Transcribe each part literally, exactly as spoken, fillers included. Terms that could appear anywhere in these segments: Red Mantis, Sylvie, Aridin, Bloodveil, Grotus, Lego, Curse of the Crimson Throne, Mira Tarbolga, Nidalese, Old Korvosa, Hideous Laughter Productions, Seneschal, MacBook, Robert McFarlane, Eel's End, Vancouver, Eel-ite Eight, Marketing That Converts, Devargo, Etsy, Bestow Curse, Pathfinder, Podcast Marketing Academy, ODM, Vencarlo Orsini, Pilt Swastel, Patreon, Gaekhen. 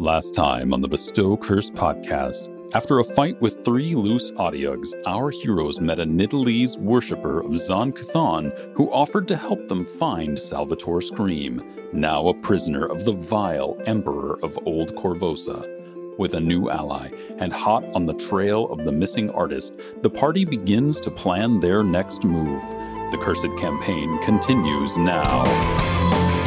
Last time on the Bestow Curse podcast, after a fight with three loose Otyughs, our heroes met a Nidalese worshipper of Zon Kuthon who offered to help them find Salvatore Scream, now a prisoner of the vile Emperor of Old Korvosa. With a new ally and hot on the trail of the missing artist, the party begins to plan their next move. The Cursed Campaign continues now.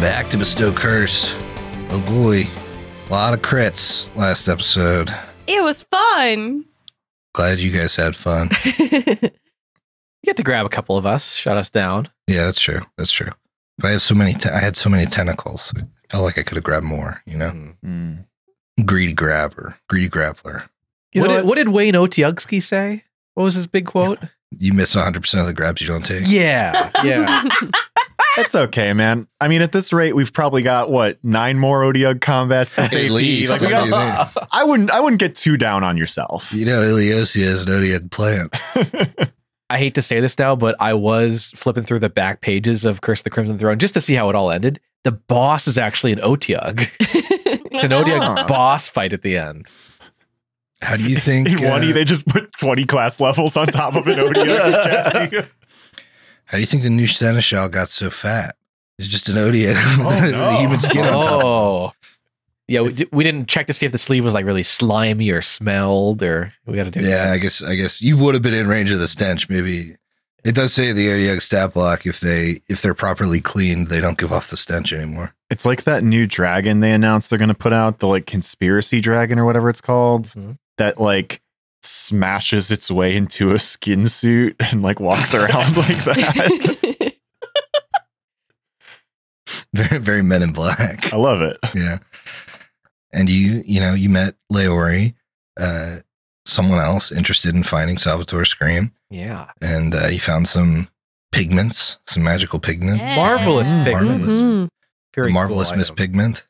Back to Bestow Curse. Oh boy, a lot of crits last episode. It was fun. Glad you guys had fun. You get to grab a couple of us, shut us down. Yeah, that's true. That's true. But I have so many. Te- I had so many tentacles. I felt like I could have grabbed more. You know, mm. greedy grabber, greedy grappler. You what, know did, what did Wayne Otyugh say? What was his big quote? You miss one hundred percent of the grabs you don't take. Yeah, yeah. That's okay, man. I mean, at this rate, we've probably got, what, nine more Otyugh combats this A P. Like, we got, I wouldn't I wouldn't get too down on yourself. You know, Iliosia is an Otyugh plant. I hate to say this now, but I was flipping through the back pages of Curse of the Crimson Throne just to see how it all ended. The boss is actually an Otyugh. It's an Otyugh boss fight at the end. How do you think... In one E, uh, they just put twenty class levels on top of an Otyugh. How do you think the new Seneschal got so fat? He's just an Otyugh. Oh, no. Human skin on top. Oh. Yeah, we, we didn't check to see if the sleeve was like really slimy or smelled or we got to do Yeah, that. I guess I guess you would have been in range of the stench. Maybe it does say the Otyugh stat block if they if they're properly cleaned, they don't give off the stench anymore. It's like that new dragon they announced they're going to put out, the like conspiracy dragon or whatever it's called. Mm-hmm. That like smashes its way into a skin suit and like walks around like that. Very, very Men in Black. I love it. Yeah. And you, you know, you met Laori, uh, someone else interested in finding Salvatore Scream. Yeah. And uh, you found some pigments, some magical pigment. Yeah. Marvelous yeah. pigment. Marvelous, mm-hmm. marvelous cool Miss item. Pigment.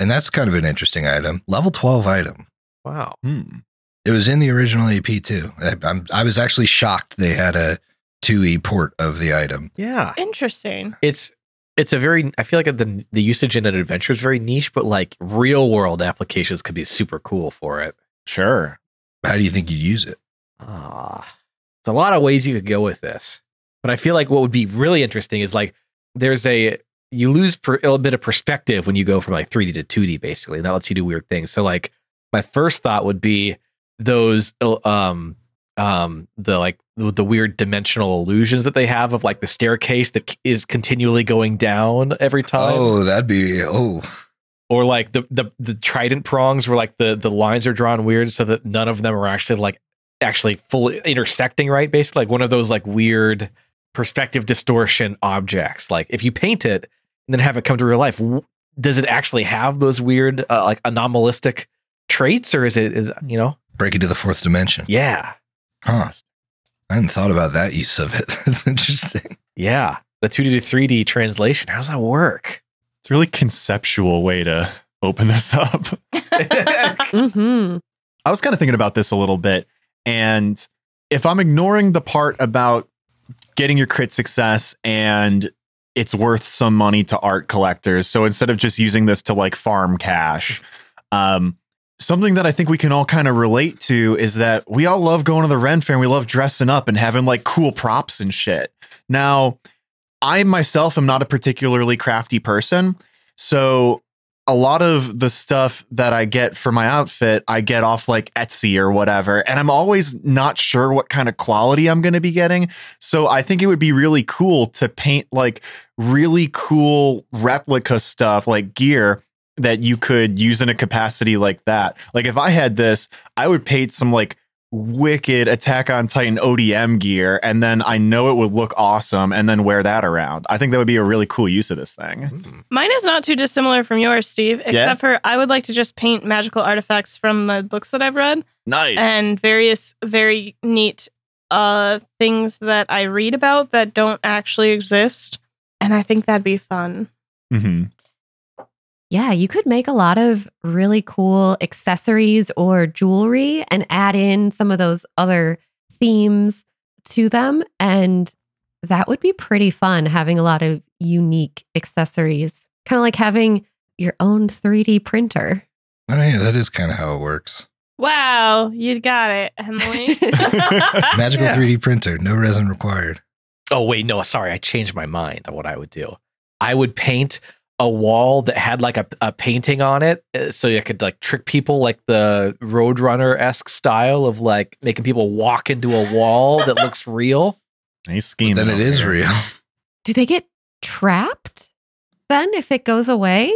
And that's kind of an interesting item. Level twelve item. Wow. Hmm. It was in the original A P too. I, I'm, I was actually shocked they had a two E port of the item. Yeah, interesting. It's it's a very. I feel like the the usage in an adventure is very niche, but like real world applications could be super cool for it. Sure. How do you think you'd use it? Ah, uh, there's a lot of ways you could go with this, but I feel like what would be really interesting is like there's a you lose per, a little bit of perspective when you go from like three D to two D basically, and that lets you do weird things. So like my first thought would be. Those um um the like the, the weird dimensional illusions that they have of like the staircase that is continually going down every time. Oh, that'd be oh. Or like the the, the trident prongs where like the, the lines are drawn weird so that none of them are actually like actually fully intersecting right. Basically, like one of those like weird perspective distortion objects. Like if you paint it and then have it come to real life, does it actually have those weird uh, like anomalistic traits, or is it is you know. Break into the fourth dimension. Yeah. Huh. I hadn't thought about that use of it. That's interesting. Yeah. The two D to three D translation. How does that work? It's a really conceptual way to open this up. mm-hmm. I was kind of thinking about this a little bit. And if I'm ignoring the part about getting your crit success and it's worth some money to art collectors. So instead of just using this to like farm cash, um, something that I think we can all kind of relate to is that we all love going to the Ren Fair and we love dressing up and having like cool props and shit. Now, I myself am not a particularly crafty person. So a lot of the stuff that I get for my outfit, I get off like Etsy or whatever. And I'm always not sure what kind of quality I'm going to be getting. So I think it would be really cool to paint like really cool replica stuff like gear that you could use in a capacity like that. Like if I had this, I would paint some like wicked Attack on Titan O D M gear. And then I know it would look awesome and then wear that around. I think that would be a really cool use of this thing. Mine is not too dissimilar from yours, Steve, except yeah? for I would like to just paint magical artifacts from the books that I've read. Nice. And various very neat uh, things that I read about that don't actually exist. And I think that'd be fun. Mm-hmm. Yeah, you could make a lot of really cool accessories or jewelry and add in some of those other themes to them. And that would be pretty fun, having a lot of unique accessories. Kind of like having your own three D printer. Oh, yeah, that is kind of how it works. Wow, you got it, Emily. Magical yeah. three D printer, no resin required. Oh, wait, no, sorry. I changed my mind on what I would do. I would paint a wall that had like a, a painting on it, so you could like trick people, like the Roadrunner-esque style of like making people walk into a wall that looks real. Nice scheme. But then it is there. Real. Do they get trapped then if it goes away?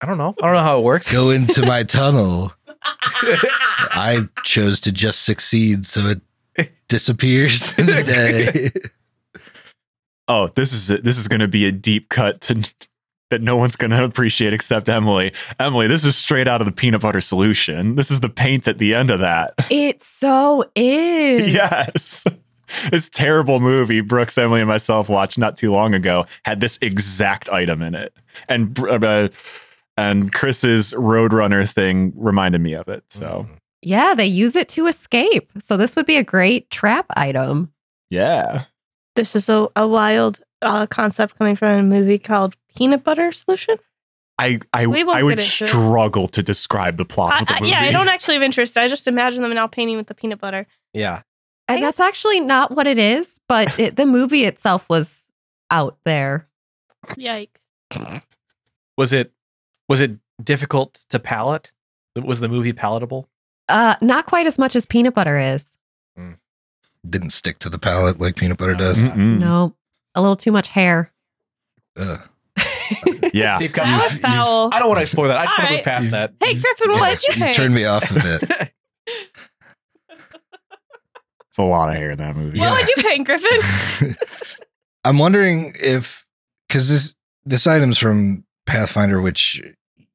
I don't know. I don't know how it works. Go into my tunnel. I chose to just succeed, so it disappears in the day. Oh, this is a, this is going to be a deep cut to, that no one's going to appreciate except Emily. Emily, this is straight out of the Peanut Butter Solution. This is the paint at the end of that. It so is. Yes. This terrible movie Brooks, Emily, and myself watched not too long ago had this exact item in it. And uh, and Chris's Roadrunner thing reminded me of it. So yeah, they use it to escape. So this would be a great trap item. Yeah. This is a, a wild uh, concept coming from a movie called Peanut Butter Solution. I I, I would struggle it. to describe the plot I, of the movie. I, yeah, I don't actually have interest. I just imagine them now painting with the peanut butter. Yeah. And that's actually not what it is, but it, the movie itself was out there. Yikes. Was it was it difficult to palate? Was the movie palatable? Uh, not quite as much as peanut butter is. Mm. Didn't stick to the palate like peanut butter no, does. Mm-mm. No, a little too much hair. Ugh. Yeah. Steve, that was foul. I don't want to explore that. I just want to move past that. Hey, Griffin, what yeah, did you think? You turned me off of it. It's a lot of hair in that movie. What yeah. would you paint, Griffin? I'm wondering if, because this this item's from Pathfinder, which,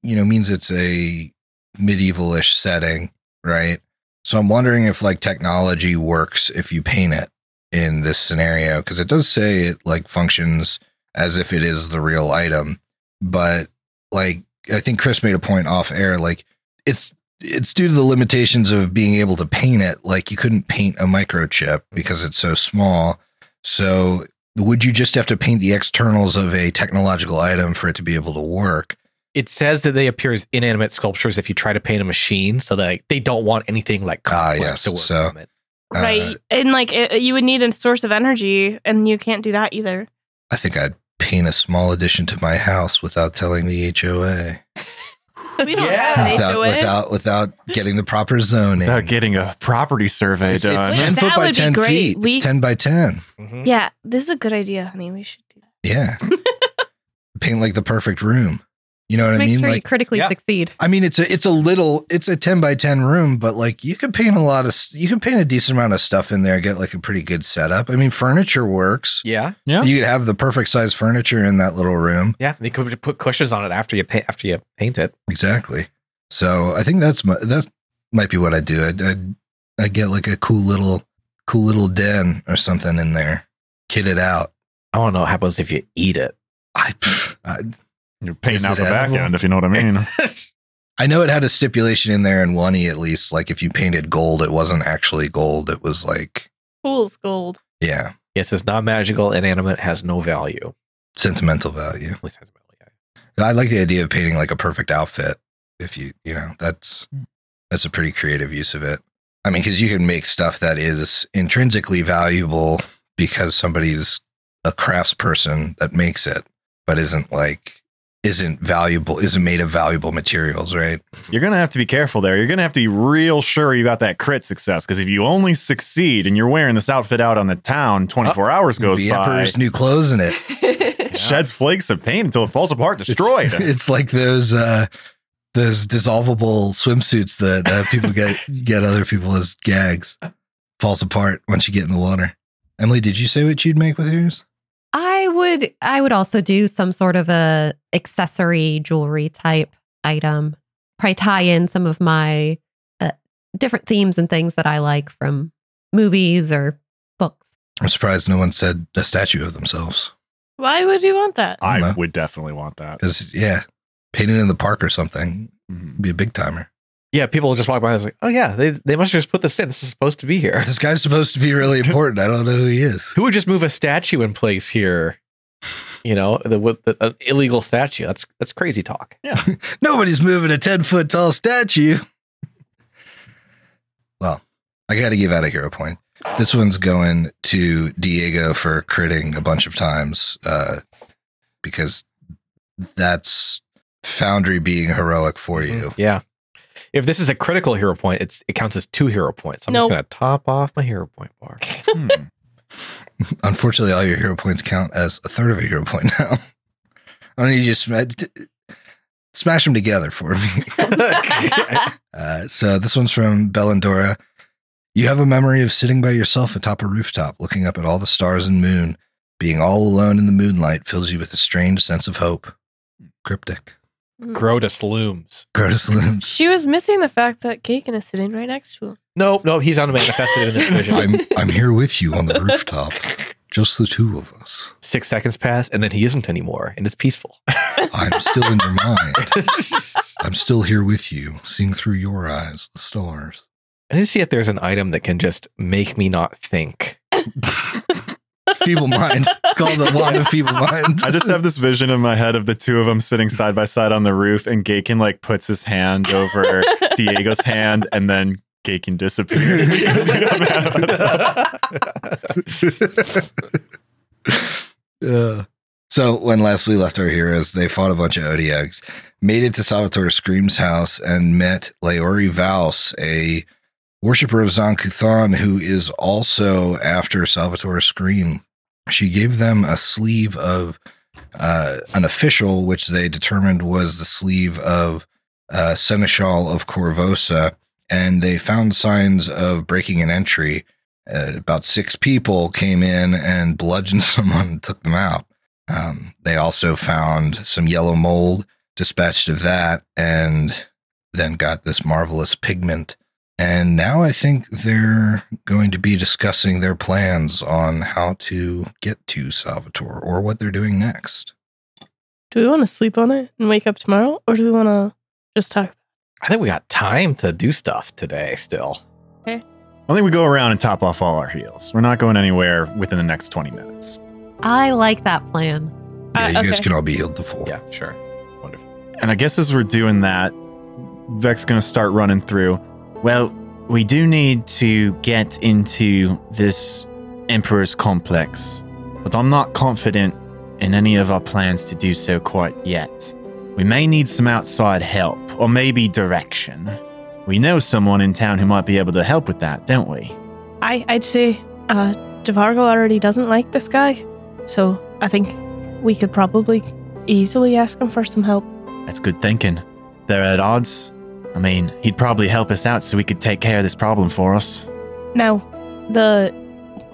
you know, means it's a medieval-ish setting, right? So I'm wondering if like technology works if you paint it in this scenario, because it does say it like functions as if it is the real item, but like I think Chris made a point off air, like it's. It's due to the limitations of being able to paint it. Like you couldn't paint a microchip because it's so small. So would you just have to paint the externals of a technological item for it to be able to work? It says that they appear as inanimate sculptures if you try to paint a machine. So they they don't want anything like complex uh, yes. to work so, from it. Uh, right. And like it, you would need a source of energy, and you can't do that either. I think I'd paint a small addition to my house without telling the H O A. We don't yeah. have without, without without getting the proper zoning, without getting a property survey it's, done. It's ten that foot by ten great. feet. We, it's ten by ten. Mm-hmm. Yeah, this is a good idea, honey. We should do that. Yeah, paint like the perfect room. You know what Make I mean? Sure like you critically yeah. succeed. I mean, it's a it's a little it's a ten by ten room, but like you could paint a lot of you could paint a decent amount of stuff in there. Get like a pretty good setup. I mean, furniture works. Yeah, yeah. You could have the perfect size furniture in that little room. Yeah, they could put cushions on it after you paint after you paint it. Exactly. So I think that's my, that might be what I do. I'd, I'd I'd get like a cool little cool little den or something in there. Kit it out. I want to know what happens if you eat it. I. I You're painting out the edible? back end, if you know what I mean. I know it had a stipulation in there in one E at least. Like if you painted gold, it wasn't actually gold. It was like fool's gold. Yeah. Yes, it's not magical, inanimate, has no value. Sentimental value. Sentimental, yeah. I like the idea of painting like a perfect outfit. If you, you know, that's that's a pretty creative use of it. I mean, because you can make stuff that is intrinsically valuable because somebody's a craftsperson that makes it, but isn't like. Isn't valuable, isn't made of valuable materials, right? You're going to have to be careful there. You're going to have to be real sure you got that crit success, because if you only succeed and you're wearing this outfit out on the town, twenty-four oh, hours goes the by. The Emperor's new clothes in it. Sheds flakes of paint until it falls apart, destroyed. It's, it's like those uh, those dissolvable swimsuits that uh, people get, get other people as gags. Falls apart once you get in the water. Emily, did you say what you'd make with yours? I would I would also do some sort of a accessory jewelry type item. Probably tie in some of my uh, different themes and things that I like from movies or books. I'm surprised no one said a statue of themselves. Why would you want that? I, I would definitely want that. Because, yeah, painting in the park or something mm-hmm. be a big timer. Yeah, people will just walk by and it's like, oh, yeah, they they must just put this in. This is supposed to be here. This guy's supposed to be really important. I don't know who he is. Who would just move a statue in place here? You know, the, the uh, illegal statue. That's that's crazy talk. Yeah, nobody's moving a ten-foot tall statue. Well, I got to give out a hero point. This one's going to Diego for critting a bunch of times uh, because that's Foundry being heroic for you. Yeah. If this is a critical hero point, it's it counts as two hero points. I'm nope. just going to top off my hero point bar. hmm. Unfortunately, all your hero points count as a third of a hero point now. I don't need you to sm- smash them together for me. uh, so this one's from Bellandora. You have a memory of sitting by yourself atop a rooftop, looking up at all the stars and moon. Being all alone in the moonlight fills you with a strange sense of hope. Cryptic. Grotus looms. Grotus looms. She was missing the fact that Gaekhen is sitting right next to him. Nope, nope, he's unmanifested in this vision. I'm, I'm here with you on the rooftop. Just the two of us. Six seconds pass, and then he isn't anymore, and it's peaceful. I'm still in your mind. I'm still here with you, seeing through your eyes, the stars. I didn't see if there's an item that can just make me not think. Feeble Mind. It's called the Wand of Feeble Mind. I just have this vision in my head of the two of them sitting side by side on the roof, and Gaekhen like puts his hand over Diego's hand, and then Gaekhen disappears. uh, so when Leslie left our heroes, they fought a bunch of Otyughs, made it to Salvatore Scream's house, and met Laori Vaus, a worshipper of Zon Kuthon, who is also after Salvatore Scream. She gave them a sleeve of uh, an official, which they determined was the sleeve of uh, Seneschal of Korvosa, and they found signs of breaking an entry. Uh, about six people came in and bludgeoned someone and took them out. Um, they also found some yellow mold, dispatched of that, and then got this marvelous pigment. And now I think they're going to be discussing their plans on how to get to Salvatore or what they're doing next. Do we want to sleep on it and wake up tomorrow? Or do we want to just talk? I think we got time to do stuff today still. Okay. I think we go around and top off all our heels. We're not going anywhere within the next twenty minutes. I like that plan. Yeah, uh, you okay. guys can all be healed to full. Yeah, sure. Wonderful. And I guess as we're doing that, Vec's going to start running through. Well, we do need to get into this Emperor's complex, but I'm not confident in any of our plans to do so quite yet. We may need some outside help, or maybe direction. We know someone in town who might be able to help with that, don't we? I, I'd say uh, Devargo already doesn't like this guy, so I think we could probably easily ask him for some help. That's good thinking. They're at odds. I mean, he'd probably help us out so we could take care of this problem for us. Now, the...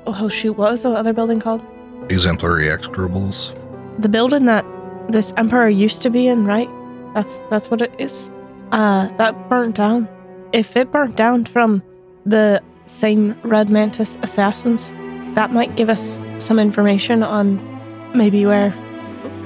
Oh, shoot, what was the other building called? Exemplary Execrables. The building that this emperor used to be in, right? That's that's what it is. Uh, that burnt down. If it burnt down from the same Red Mantis assassins, that might give us some information on maybe where...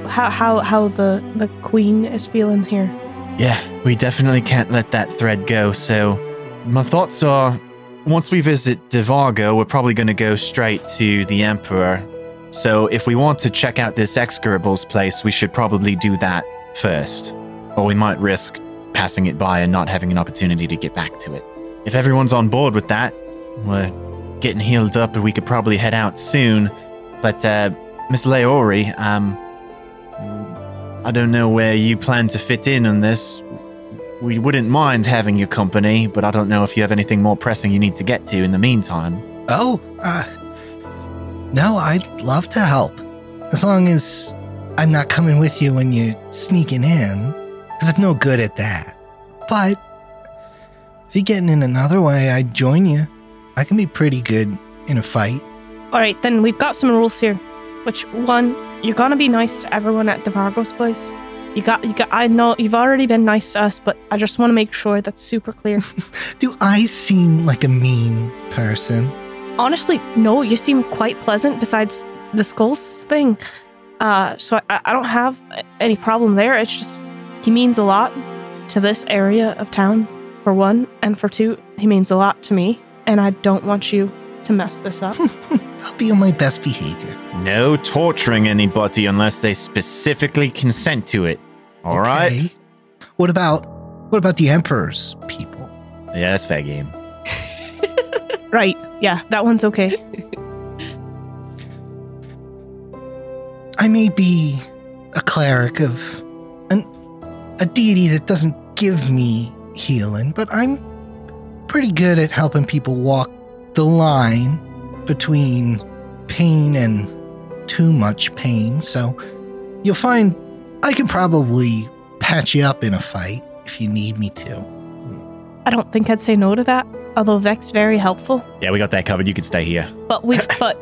How, how, how the, the queen is feeling here. Yeah, we definitely can't let that thread go, so my thoughts are, once we visit Devargo, we're probably going to go straight to the Emperor. So if we want to check out this Execrables place, we should probably do that first. Or we might risk passing it by and not having an opportunity to get back to it. If everyone's on board with that, we're getting healed up and we could probably head out soon. But, uh, Miss Laori, um... I don't know where you plan to fit in on this. We wouldn't mind having your company, but I don't know if you have anything more pressing you need to get to in the meantime. Oh, uh, no, I'd love to help. As long as I'm not coming with you when you're sneaking in, because I'm no good at that. But if you're getting in another way, I'd join you. I can be pretty good in a fight. All right, then we've got some rules here, which one... You're gonna be nice to everyone at Devargo's place. You got, you got. I know you've already been nice to us, but I just want to make sure that's super clear. Do I seem like a mean person? Honestly, no. You seem quite pleasant. Besides the skulls thing, Uh, so I, I don't have any problem there. It's just he means a lot to this area of town, for one. And for two, he means a lot to me. And I don't want you to mess this up. I'll be on my best behavior. No torturing anybody unless they specifically consent to it. All okay. right? What about what about the Emperor's people? Yeah, that's fair game. Right. Yeah, that one's okay. I may be a cleric of an, a deity that doesn't give me healing, but I'm pretty good at helping people walk the line between pain and too much pain. So you'll find I can probably patch you up in a fight if you need me to. I don't think I'd say no to that, although Vex's very helpful. Yeah, we got that covered. You can stay here. But we've but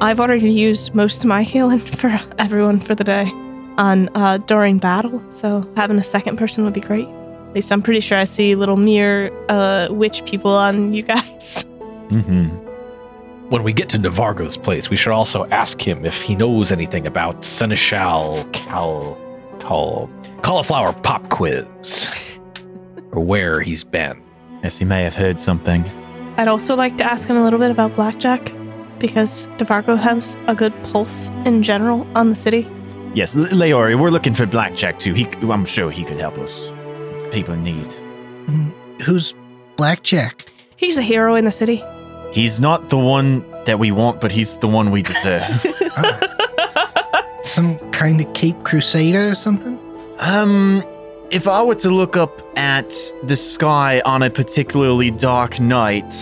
I've already used most of my healing for everyone for the day on uh, during battle, so having a second person would be great. At least I'm pretty sure I see little mere uh, witch people on you guys. Mm-hmm. When we get to Devargo's place, we should also ask him if he knows anything about Seneschal Cal, Cal Cauliflower Pop Quiz, or where he's been. Yes, he may have heard something. I'd also like to ask him a little bit about blackjack, because Devargo has a good pulse in general on the city. Yes, L- Laori, we're looking for blackjack too. He, I'm sure he could help us. People in need. Mm, who's blackjack? He's a hero in the city. He's not the one that we want, but he's the one we deserve. uh, some kind of Cape Crusader or something? Um, if I were to look up at the sky on a particularly dark night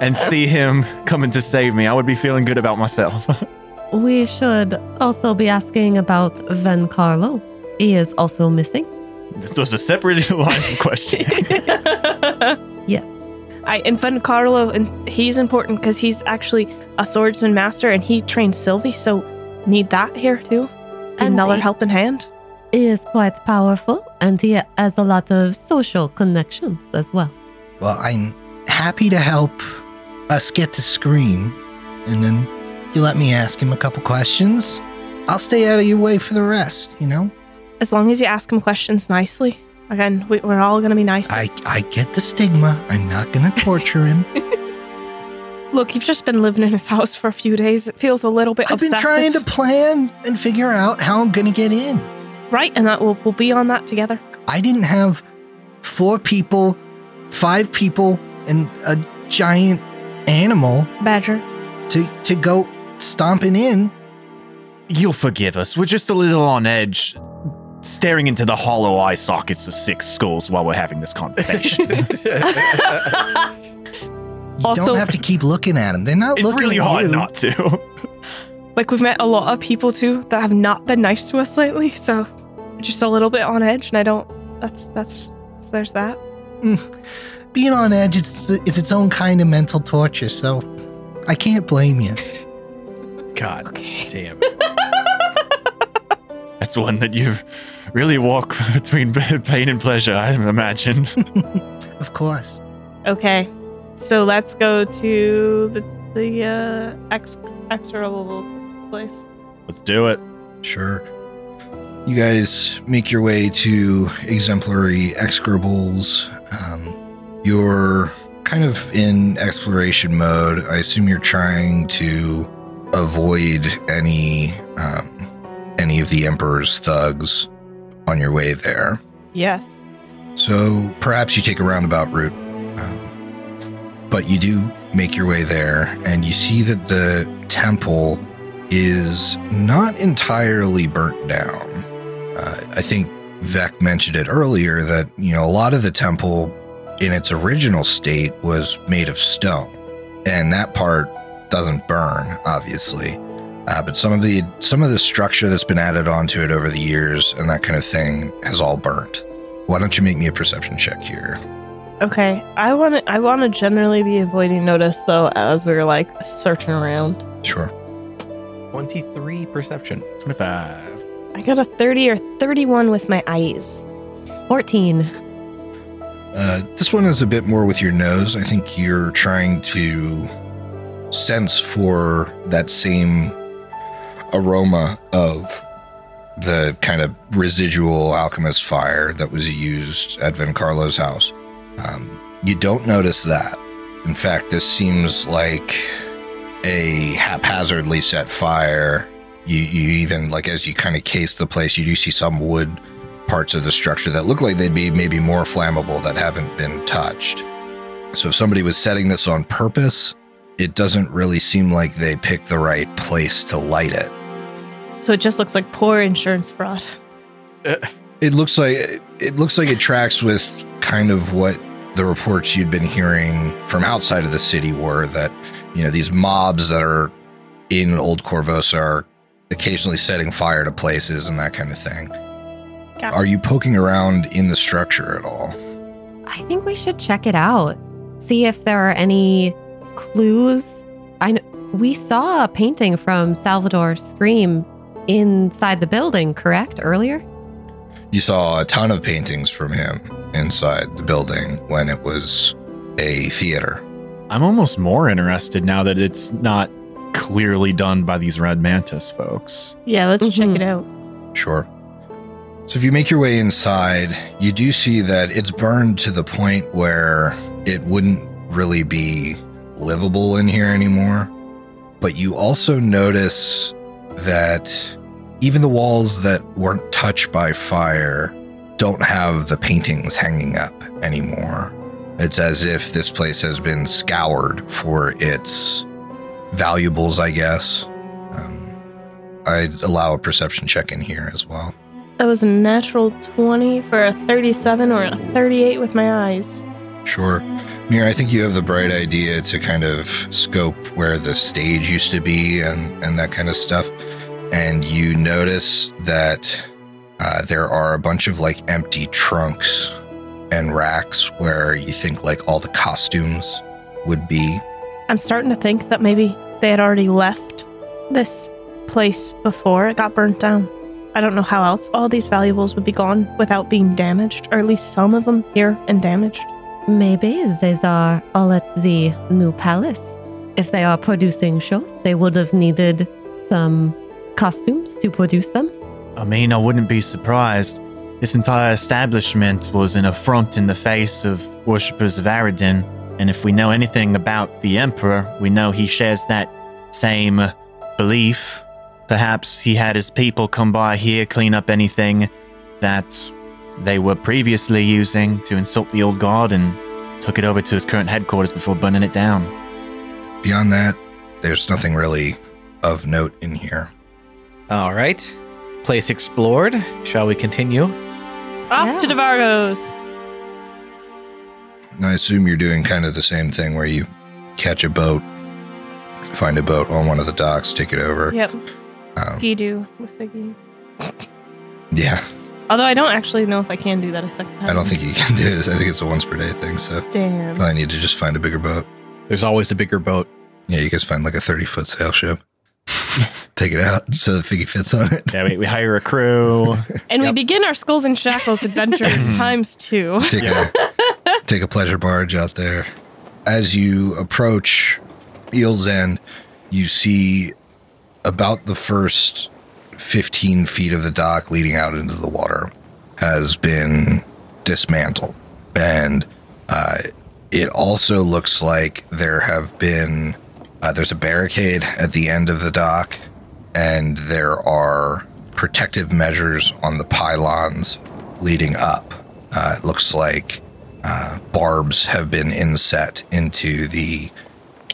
and see him coming to save me, I would be feeling good about myself. We should also be asking about Vencarlo. He is also missing. This was a separate line of questioning. Yeah. I, and Vencarlo, and he's important because he's actually a swordsman master and he trained Sylvie, so need that here too. And another helping hand. He is quite powerful and he has a lot of social connections as well. Well, I'm happy to help us get to Scream, and then you let me ask him a couple questions. I'll stay out of your way for the rest, you know? As long as you ask him questions nicely. Again, we, we're all going to be nice. I, I get the stigma. I'm not going to torture him. Look, you've just been living in his house for a few days. It feels a little bit I've obsessive. Been trying to plan and figure out how I'm going to get in. Right, and that we'll, we'll be on that together. I didn't have four people, five people, and a giant animal. Badger. To, to go stomping in. You'll forgive us. We're just a little on edge, staring into the hollow eye sockets of six skulls while we're having this conversation. You also, don't have to keep looking at them. They're not looking at you. It's really hard not to. Like, we've met a lot of people, too, that have not been nice to us lately, so just a little bit on edge, and I don't... That's... that's there's that. Mm. Being on edge is, is its own kind of mental torture, so I can't blame you. God okay. damn it. That's one that you really walk between pain and pleasure, I imagine. Of course. Okay, so let's go to the the uh, ex- exorable place. Let's do it. Sure. You guys make your way to Exemplary Execrables. Um, you're kind of in exploration mode. I assume you're trying to avoid any... Um, any of the Emperor's thugs on your way there. Yes. So perhaps you take a roundabout route, um, but you do make your way there, and you see that the temple is not entirely burnt down. Uh, I think Vec mentioned it earlier that, you know, a lot of the temple in its original state was made of stone, and that part doesn't burn, obviously. Uh, but some of the some of the structure that's been added onto it over the years and that kind of thing has all burnt. Why don't you make me a perception check here? Okay, I want to I want to generally be avoiding notice though as we were like searching around. Sure. twenty-three perception. twenty-five. I got a thirty or thirty-one with my eyes. fourteen. Uh, this one is a bit more with your nose. I think you're trying to sense for that same aroma of the kind of residual alchemist fire that was used at Vencarlo's house. Um, you don't notice that. In fact, this seems like a haphazardly set fire. You, you even, like, as you kind of case the place, you do see some wood parts of the structure that look like they'd be maybe more flammable that haven't been touched. So if somebody was setting this on purpose, it doesn't really seem like they picked the right place to light it. So it just looks like poor insurance fraud. Uh. It looks like it looks like it tracks with kind of what the reports you'd been hearing from outside of the city were, that, you know, these mobs that are in Old Korvosa are occasionally setting fire to places and that kind of thing. Got are you poking around in the structure at all? I think we should check it out. See if there are any clues. I know, we saw a painting from Salvatore Scream inside the building, correct, earlier? You saw a ton of paintings from him inside the building when it was a theater. I'm almost more interested now that it's not clearly done by these Red Mantis folks. Yeah, let's mm-hmm. check it out. Sure. So if you make your way inside, you do see that it's burned to the point where it wouldn't really be livable in here anymore. But you also notice that even the walls that weren't touched by fire don't have the paintings hanging up anymore. It's as if this place has been scoured for its valuables, I guess. Um, I'd allow a perception check in here as well. That was a natural twenty for a thirty-seven or a thirty-eight with my eyes. Sure. Mira, I think you have the bright idea to kind of scope where the stage used to be and, and that kind of stuff. And you notice that uh, there are a bunch of, like, empty trunks and racks where you think, like, all the costumes would be. I'm starting to think that maybe they had already left this place before it got burnt down. I don't know how else all these valuables would be gone without being damaged, or at least some of them here and damaged. Maybe these are all at the new palace. If they are producing shows, they would have needed some costumes to produce them. I mean, I wouldn't be surprised. This entire establishment was an affront in the face of worshippers of Aridin, and if we know anything about the Emperor, we know he shares that same belief. Perhaps he had his people come by here, clean up anything that they were previously using to insult the old guard, and took it over to his current headquarters before burning it down. Beyond that, there's nothing really of note in here. All right. Place explored. Shall we continue? Off yeah. to Devargo's. I assume you're doing kind of the same thing where you catch a boat, find a boat on one of the docks, take it over. Yep. Um, Ski-doo with Figgy. Yeah. Although I don't actually know if I can do that a second time. I don't think you can do it. I think it's a once per day thing, so. Damn. I need to just find a bigger boat. There's always a bigger boat. Yeah, you guys find like a thirty-foot sail ship. Take it out so the Figgy fits on it. Yeah, we, we hire a crew. And yep. we begin our Skulls and Shackles adventure times two. Take, yeah. a, take a pleasure barge out there. As you approach Eel's End, you see about the first fifteen feet of the dock leading out into the water has been dismantled. And uh, it also looks like there have been, uh, there's a barricade at the end of the dock, and there are protective measures on the pylons leading up. Uh, it looks like uh, barbs have been inset into the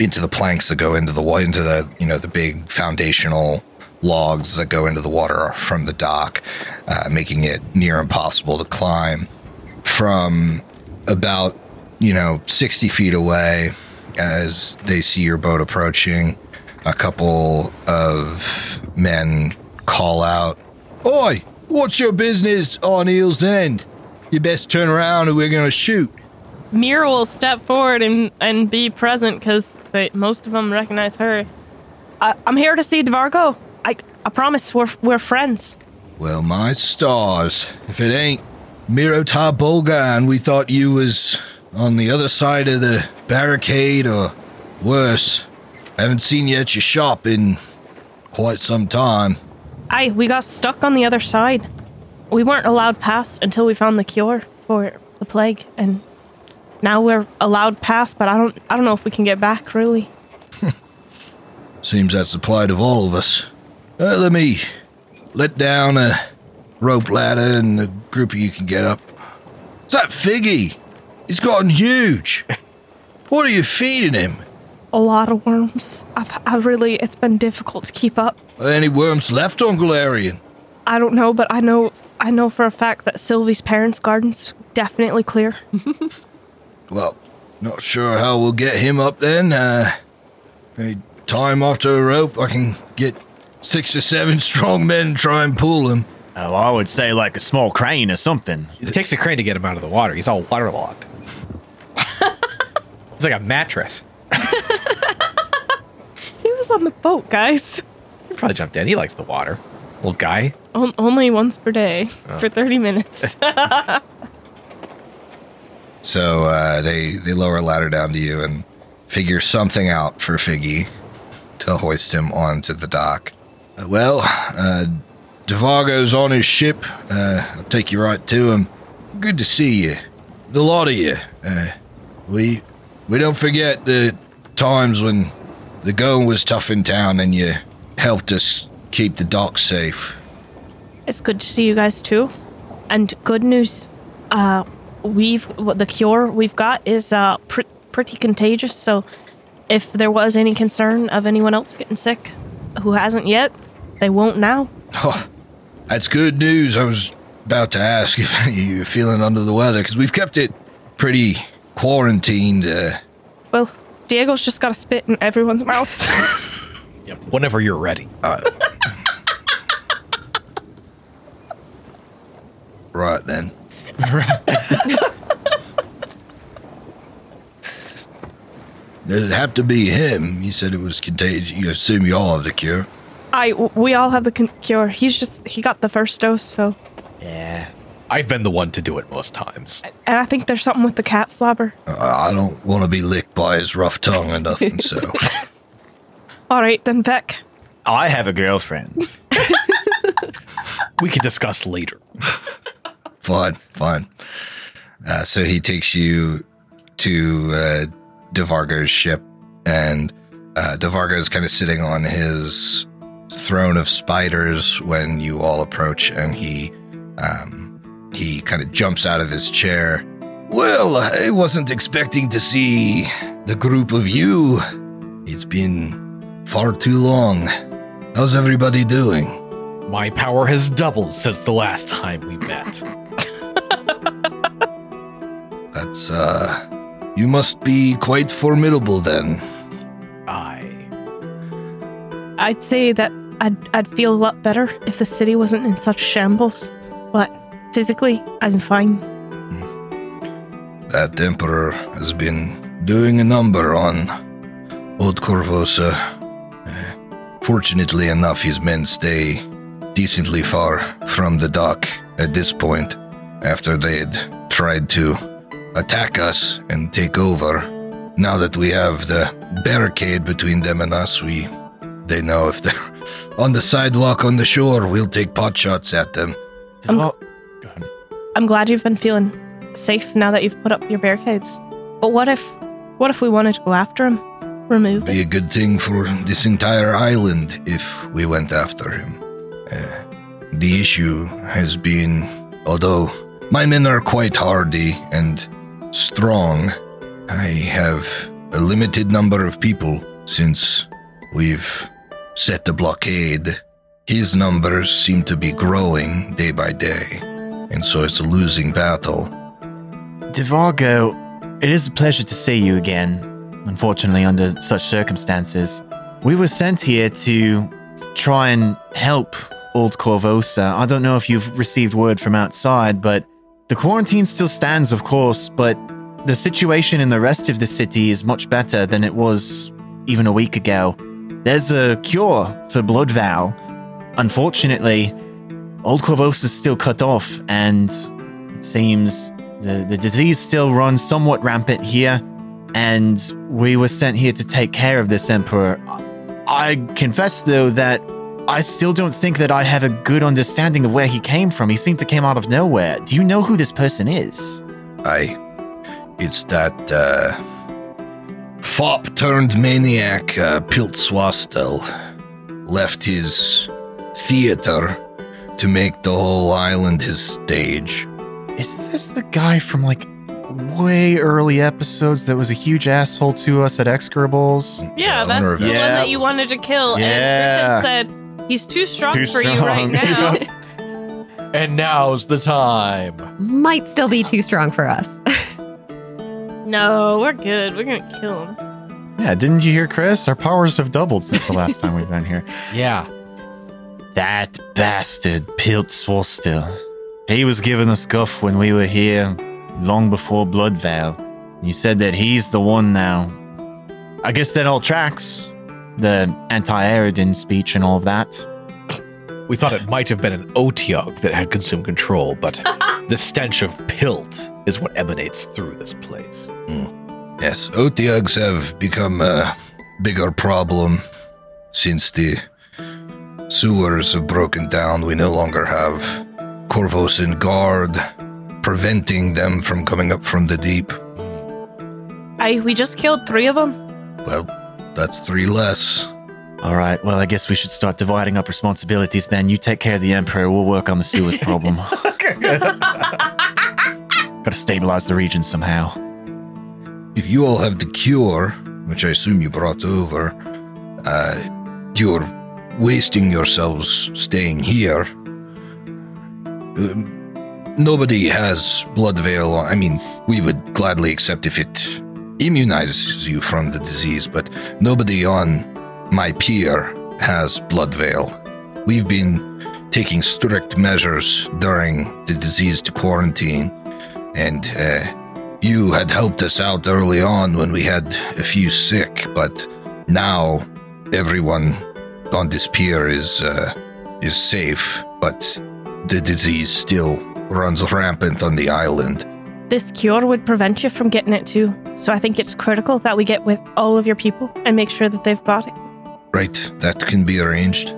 into the planks that go into the into the you know the big foundational logs that go into the water from the dock, uh, making it near impossible to climb. From about you know sixty feet away, as they see your boat approaching, a couple of men call out, "Oi, what's your business on Eel's End? You best turn around or we're gonna shoot." Mira will step forward and, and be present because most of them recognize her. I, I'm here to see Devargo. I I promise we're we're friends. Well, my stars. If it ain't Mira Tarbolga, and we thought you was on the other side of the barricade or worse. I haven't seen you at your shop in quite some time. Aye, we got stuck on the other side. We weren't allowed past until we found the cure for the plague, and now we're allowed past, but I don't I don't know if we can get back, really. Seems that's the plight of all of us. Uh, let me let down a rope ladder and the group of you can get up. It's that Figgy. He's gotten huge. What are you feeding him? A lot of worms. I've, I really, it's been difficult to keep up. Are there any worms left, Uncle Arian? I don't know, but I know I know for a fact that Sylvie's parents' garden's definitely clear. Well, not sure how we'll get him up then. Uh, maybe time after a rope, I can get six or seven strong men and try and pull him. Oh, I would say like a small crane or something. It takes a crane to get him out of the water. He's all waterlogged. It's like a mattress. He was on the boat, guys. He probably jumped in. He likes the water. Little guy. O- only once per day oh. for thirty minutes. So uh, they, they lower a ladder down to you and figure something out for Figgy to hoist him onto the dock. Uh, well, uh... Devargo's on his ship. Uh, I'll take you right to him. Good to see you. The lot of you. Uh, we we don't forget the times when the going was tough in town and you helped us keep the dock safe. It's good to see you guys too. And good news, uh, we've the cure we've got is uh, pr- pretty contagious, so if there was any concern of anyone else getting sick who hasn't yet, they won't now. Oh, that's good news. I was about to ask if you're feeling under the weather, because we've kept it pretty quarantined. Uh. Well, Diego's just got to spit in everyone's mouth. Yep, whenever you're ready. Uh, right, then. It'd have to be him. You said it was contagious. You assume you all have the cure. I, we all have the con- cure. He's just, he got the first dose, so. Yeah. I've been the one to do it most times. And I think there's something with the cat slobber. Uh, I don't want to be licked by his rough tongue or nothing, so. All right, then, Beck. I have a girlfriend. We can discuss later. Fine, fine. Uh, so he takes you to uh, DeVargo's ship, and uh, DeVargo's kind of sitting on his throne of spiders when you all approach, and he um, he kind of jumps out of his chair. Well, I wasn't expecting to see the group of you. It's been far too long. How's everybody doing? My power has doubled since the last time we met. That's, uh, you must be quite formidable then. I... I'd say that I'd I'd feel a lot better if the city wasn't in such shambles, but physically, I'm fine. That emperor has been doing a number on Old Korvosa. Uh, fortunately enough, his men stay decently far from the dock at this point, after they'd tried to attack us and take over. Now that we have the barricade between them and us, we... They know if they're on the sidewalk on the shore, we'll take pot shots at them. I'm, Go ahead. I'm glad you've been feeling safe now that you've put up your barricades. But what if, what if we wanted to go after him? Remove? It'd be a good thing for this entire island if we went after him. Uh, the issue has been, although my men are quite hardy and strong, I have a limited number of people since we've set the blockade. His numbers seem to be growing day by day, and so it's a losing battle. Devargo, it is a pleasure to see you again, unfortunately under such circumstances. We were sent here to try and help Old Korvosa. I don't know if you've received word from outside, but the quarantine still stands, of course, but the situation in the rest of the city is much better than it was even a week ago. There's a cure for Bloodveil. Unfortunately, Old Korvosa is still cut off, and it seems the, the disease still runs somewhat rampant here, and we were sent here to take care of this emperor. I confess, though, that I still don't think that I have a good understanding of where he came from. He seemed to came out of nowhere. Do you know who this person is? I... It's that, uh... fop-turned-maniac uh, Pilt Swastel left his theater to make the whole island his stage. Is this the guy from, like, way early episodes that was a huge asshole to us at Execrables? Yeah, that's the yeah. one that you wanted to kill, yeah. and Griffin said, he's too strong too for strong. you right now. And now's the time. Might still be too strong for us. No, we're good. We're gonna kill him. Yeah, didn't you hear, Chris? Our powers have doubled since the last time we've been here. Yeah. That bastard, Pilt Swastel. He was giving us guff when we were here long before Bloodveil. You said that he's the one now. I guess that all tracks. The anti-Aridin speech and all of that. We thought it might have been an Otyugh that had consumed control, but the stench of Pilt is what emanates through this place. Mm. Yes, Otyughs have become a bigger problem since the sewers have broken down. We no longer have Korvosan guard preventing them from coming up from the deep. Aye, we just killed three of them. Well, that's three less. All right, well, I guess we should start dividing up responsibilities then. You take care of the Emperor. We'll work on the sewers problem. Okay, good. Gotta stabilize the region somehow. If you all have the cure, which I assume you brought over, uh, you're wasting yourselves staying here. Uh, nobody has Bloodveil. I mean, we would gladly accept if it immunizes you from the disease, but nobody on... my peer has Bloodveil. We've been taking strict measures during the disease to quarantine, and uh, you had helped us out early on when we had a few sick, but now everyone on this pier is uh, is safe, but the disease still runs rampant on the island. This cure would prevent you from getting it too, so I think it's critical that we get with all of your people and make sure that they've got it. Right, that can be arranged.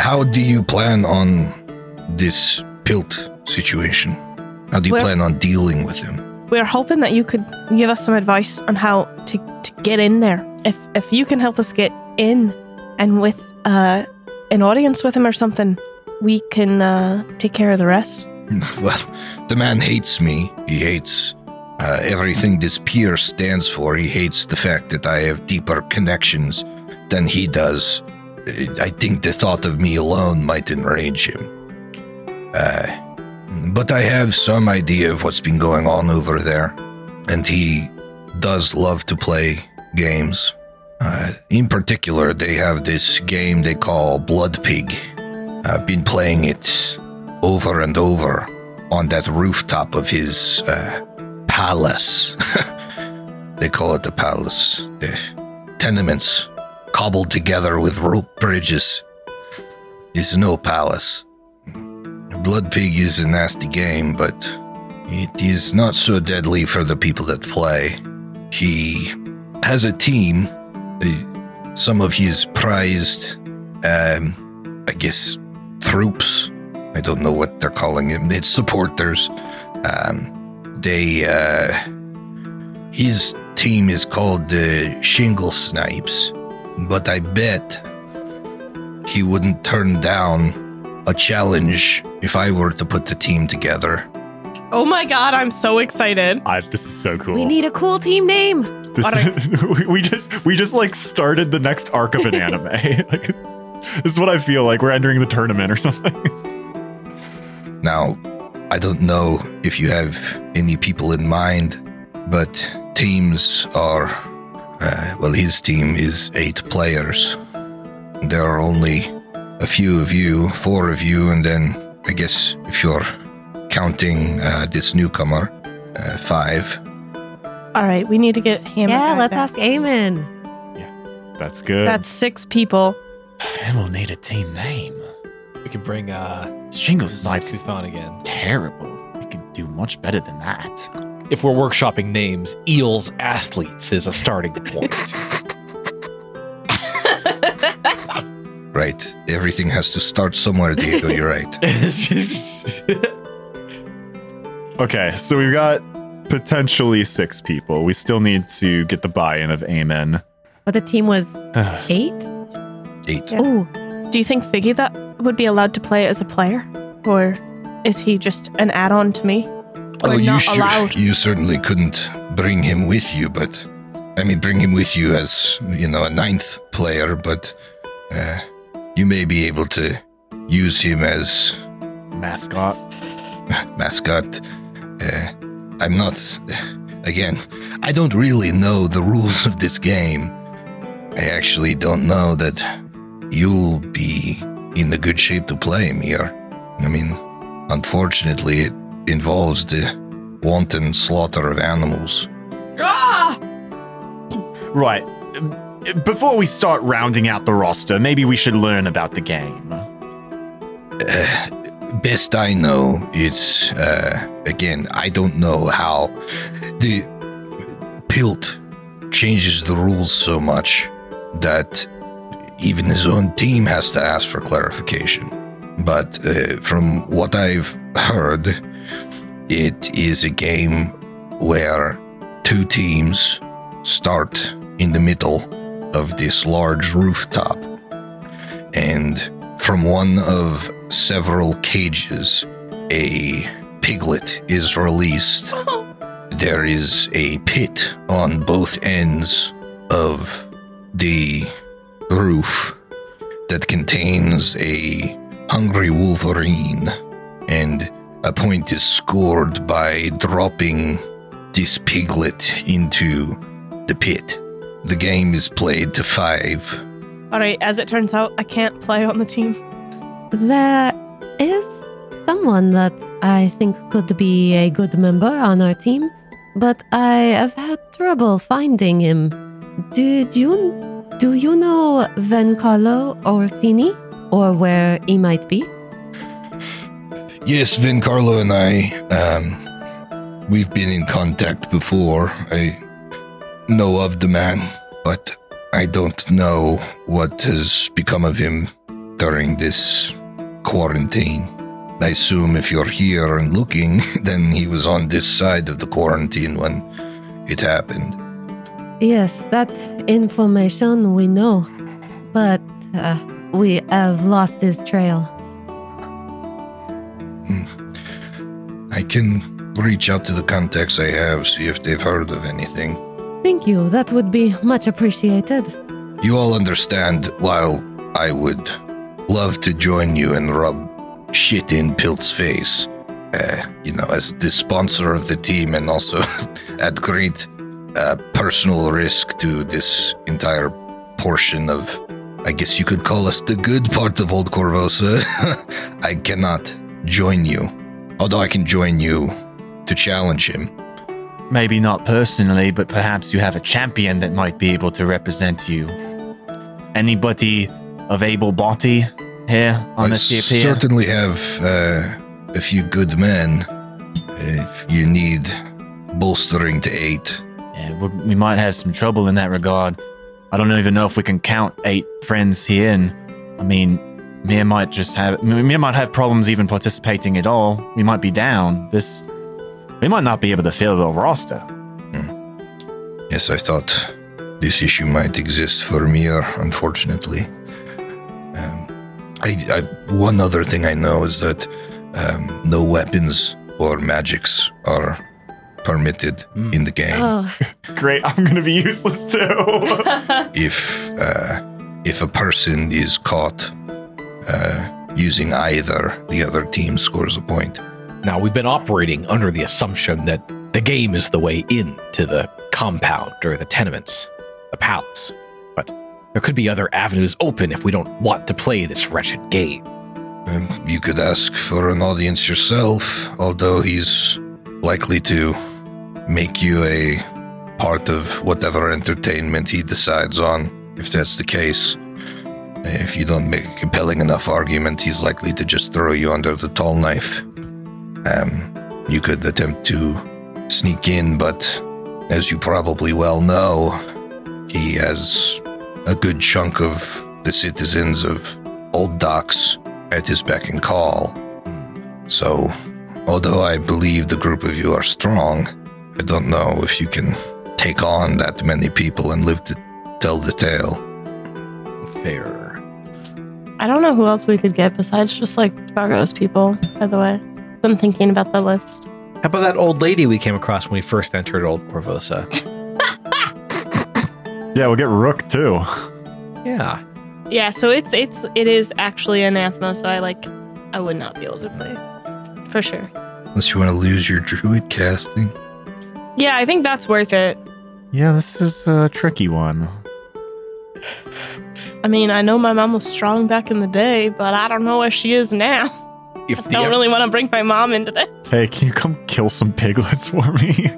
How do you plan on this Pilt situation? How do you we're, plan on dealing with him? We're hoping that you could give us some advice on how to, to get in there. If if you can help us get in and with uh, an audience with him or something, we can uh, take care of the rest. Well, the man hates me. He hates... Uh, everything this peer stands for. He hates the fact that I have deeper connections than he does. I think the thought of me alone might enrage him. Uh, but I have some idea of what's been going on over there, and he does love to play games. Uh, in particular, they have this game they call Blood Pig. I've been playing it over and over on that rooftop of his... Uh, palace. They call it the palace. Uh, tenements cobbled together with rope bridges. It's no palace. Blood Pig is a nasty game, but it is not so deadly for the people that play. He has a team. Uh, some of his prized, um, I guess, troops. I don't know what they're calling them. It's supporters. Um... They, uh, his team is called the Shingle Snipes, but I bet he wouldn't turn down a challenge if I were to put the team together. Oh my god, I'm so excited. I, this is so cool. We need a cool team name. This is, we just, we just like started the next arc of an anime. Like, this is what I feel like. We're entering the tournament or something. Now... I don't know if you have any people in mind, but teams are, uh, well, his team is eight players. There are only a few of you, four of you, and then I guess if you're counting uh, this newcomer, uh, five. All right, we need to get Eamon. Yeah, let's back. ask Eamon. Yeah, that's good. That's six people. And we'll need a team name. We can bring uh, Shingle Snipes Kuthon again. Terrible. We could do much better than that. If we're workshopping names, Eel's Athletes is a starting point. Right. Everything has to start somewhere, Diego. You're right. Okay, so we've got potentially six people. We still need to get the buy-in of Eamon. But the team was eight? Eight. Yeah. Oh, do you think Figgy that would be allowed to play as a player? Or is he just an add-on to me? Or oh, not you allowed? Sure, you certainly couldn't bring him with you, but... I mean, bring him with you as, you know, a ninth player, but uh, you may be able to use him as... Mascot. Mascot. Uh, I'm not... Again, I don't really know the rules of this game. I actually don't know that you'll be in a good shape to play, Mir. I mean, unfortunately, it involves the wanton slaughter of animals. Ah! Right. Before we start rounding out the roster, maybe we should learn about the game. Uh, best I know, it's, uh, again, I don't know how the Pilt changes the rules so much that even his own team has to ask for clarification. But uh, from what I've heard, it is a game where two teams start in the middle of this large rooftop, and from one of several cages a piglet is released. There is a pit on both ends of the roof that contains a hungry wolverine, and a point is scored by dropping this piglet into the pit. The game is played to five. All right, as it turns out, I can't play on the team. There is someone that I think could be a good member on our team, but I have had trouble finding him. Did you, do you know Vencarlo Orsini, or where he might be? Yes, Vencarlo and I, um, we've been in contact before. I know of the man, but I don't know what has become of him during this quarantine. I assume if you're here and looking, then he was on this side of the quarantine when it happened. Yes, that information we know, but uh, we have lost his trail. Hmm. I can reach out to the contacts I have, see if they've heard of anything. Thank you. That would be much appreciated. You all understand, while I would love to join you and rub shit in Pilt's face, uh, you know, as the sponsor of the team and also at great uh, personal risk to this entire portion of, I guess you could call us the good part of Old Korvosa, I cannot join you. Although I can join you to challenge him. Maybe not personally, but perhaps you have a champion that might be able to represent you. Anybody of able body here on the ship here? I certainly have uh, a few good men. If you need bolstering to eight. Yeah, we might have some trouble in that regard. I don't even know if we can count eight friends here. And I mean, Mir might just have... Mir might have problems even participating at all. We might be down. This... We might not be able to fill the roster. Hmm. Yes, I thought this issue might exist for Mir, unfortunately. Um, I, I, one other thing I know is that um, no weapons or magics are permitted mm. in the game. Oh. Great, I'm going to be useless too. if, uh, if a person is caught uh, using either, the other team scores a point. Now, we've been operating under the assumption that the game is the way in to the compound or the tenements, the palace. But there could be other avenues open if we don't want to play this wretched game. Um, you could ask for an audience yourself, although he's likely to make you a part of whatever entertainment he decides on, if that's the case. If you don't make a compelling enough argument, he's likely to just throw you under the tall knife. Um, you could attempt to sneak in, but as you probably well know, he has a good chunk of the citizens of old Doc's at his beck and call. So, although I believe the group of you are strong, I don't know if you can take on that many people and live to tell the tale. Fair. I don't know who else we could get besides just like Fargo's people, by the way. I've been thinking about the list. How about that old lady we came across when we first entered Old Korvosa? Yeah, we'll get Rook too. Yeah. Yeah, so it's it's it is actually anathema, so I like I would not be able to play. For sure. Unless you want to lose your druid casting. Yeah, I think that's worth it. Yeah, this is a tricky one. I mean, I know my mom was strong back in the day, but I don't know where she is now. If I the don't em- really want to bring my mom into this. Hey, can you come kill some piglets for me?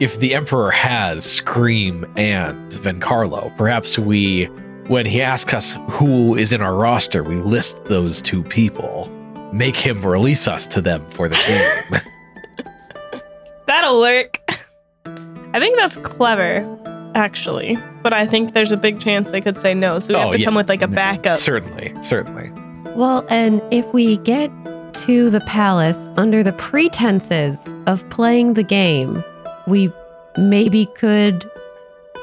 If the Emperor has Scream and Vencarlo, perhaps we, when he asks us who is in our roster, we list those two people. Make him release us to them for the game. That'll work. I think that's clever, actually. But I think there's a big chance they could say no, so we oh, have to yeah. come with like a backup. Certainly, certainly. Well, and if we get to the palace under the pretenses of playing the game, we maybe could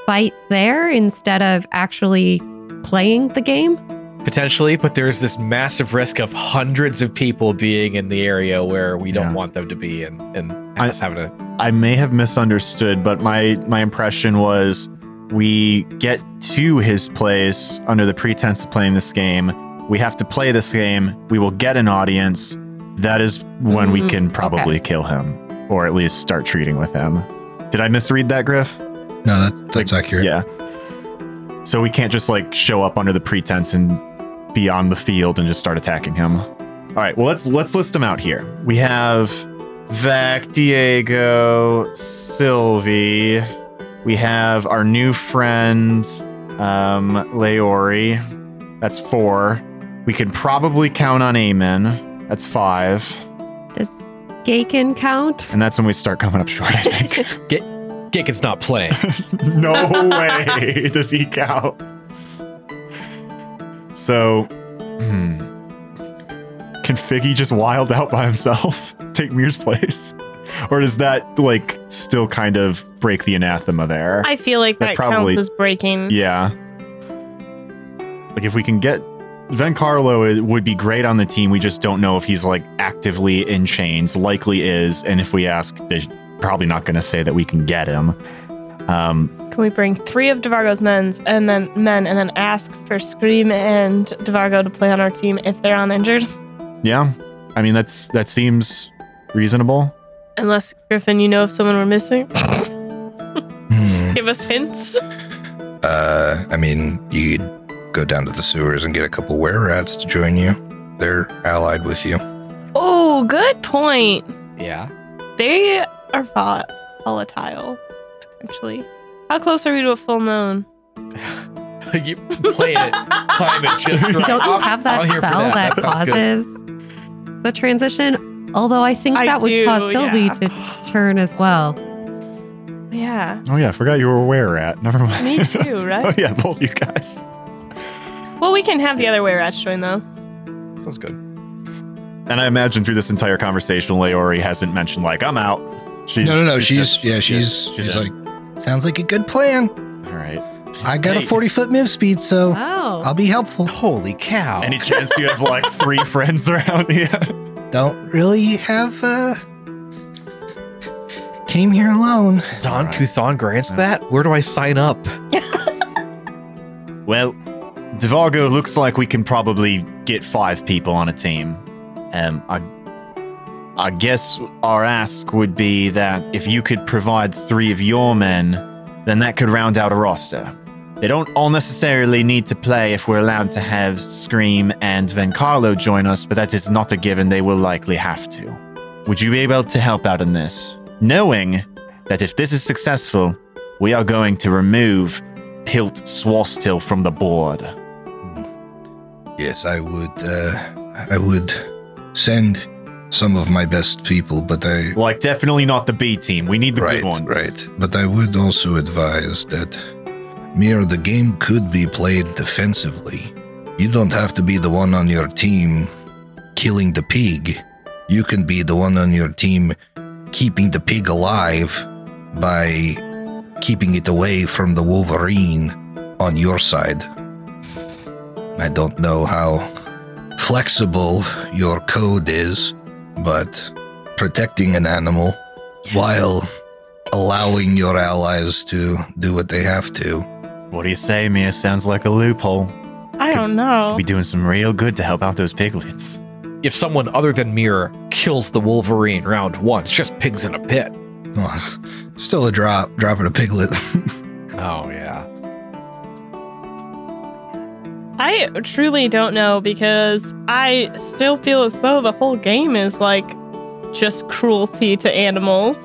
fight there instead of actually playing the game? Potentially, but there's this massive risk of hundreds of people being in the area where we don't yeah. want them to be, and, and us having a... I may have misunderstood, but my, my impression was we get to his place under the pretense of playing this game. We have to play this game. We will get an audience. That is when mm-hmm. we can probably okay. kill him, or at least start treating with him. Did I misread that, Griff? No, that, that's like, accurate. Yeah. So we can't just like show up under the pretense and be on the field and just start attacking him. All right, well, let's let's list them out here. We have Vac, Diego, Sylvie. We have our new friend, um, Laori. That's four. We could probably count on Eamon. That's five. Does Gaekhen count? And that's when we start coming up short, I think. Get. Gaekhen's not playing. No way does he count. So, hmm. Can Figgy just wild out by himself? Take Mir's place? Or does that, like, still kind of break the anathema there? I feel like that, that probably counts as breaking. Yeah. Like, if we can get... Vencarlo would be great on the team. We just don't know if he's, like, actively in chains. Likely is. And if we ask... They, probably not going to say that we can get him. Um, can we bring three of Devargo's men's and then men and then ask for Scream and Devargo to play on our team if they're uninjured? Yeah, I mean that's that seems reasonable. Unless Griffin, you know if someone were missing, give us hints. Uh, I mean you'd go down to the sewers and get a couple were rats to join you. They're allied with you. Oh, good point. Yeah, they. Are volatile, potentially. How close are we to a full moon? You play it, time it just right. Don't you have that spell that, that causes good. The transition? Although I think I that do, would cause Sylvie yeah. to turn as well. Yeah. Oh yeah, I forgot you were were-rat. Never mind. Me too, right? Oh yeah, both you guys. Well, we can have the other were-rats join though. Sounds good. And I imagine through this entire conversation, Laori hasn't mentioned like, I'm out. She's, no, no, no. She's, she's yeah, she's, she's, she's like, sounds like a good plan. All right. I got hey. a forty foot move speed, so oh. I'll be helpful. Holy cow. Any chance you have like three friends around here? Don't really have, uh, came here alone. Zon Kuthon grants yeah. that? Where do I sign up? Well, Devargo, looks like we can probably get five people on a team. Um, I I guess our ask would be that if you could provide three of your men, then that could round out a roster. They don't all necessarily need to play if we're allowed to have Scream and Vencarlo join us, but that is not a given. They will likely have to. Would you be able to help out in this? Knowing that if this is successful, we are going to remove Pilt Swastel from the board. Yes, I would, uh, I would send... some of my best people, but I... Like, definitely not the B team. We need the right, good ones. Right, right. But I would also advise that, Mira, the game could be played defensively. You don't have to be the one on your team killing the pig. You can be the one on your team keeping the pig alive by keeping it away from the Wolverine on your side. I don't know how flexible your code is, but protecting an animal while allowing your allies to do what they have to. What do you say, Mia? Sounds like a loophole. I don't know. We're doing some real good to help out those piglets. If someone other than Mira kills the Wolverine round one, it's just pigs in a pit. Oh, still a drop, dropping a piglet. Oh, yeah. I truly don't know, because I still feel as though the whole game is, like, just cruelty to animals.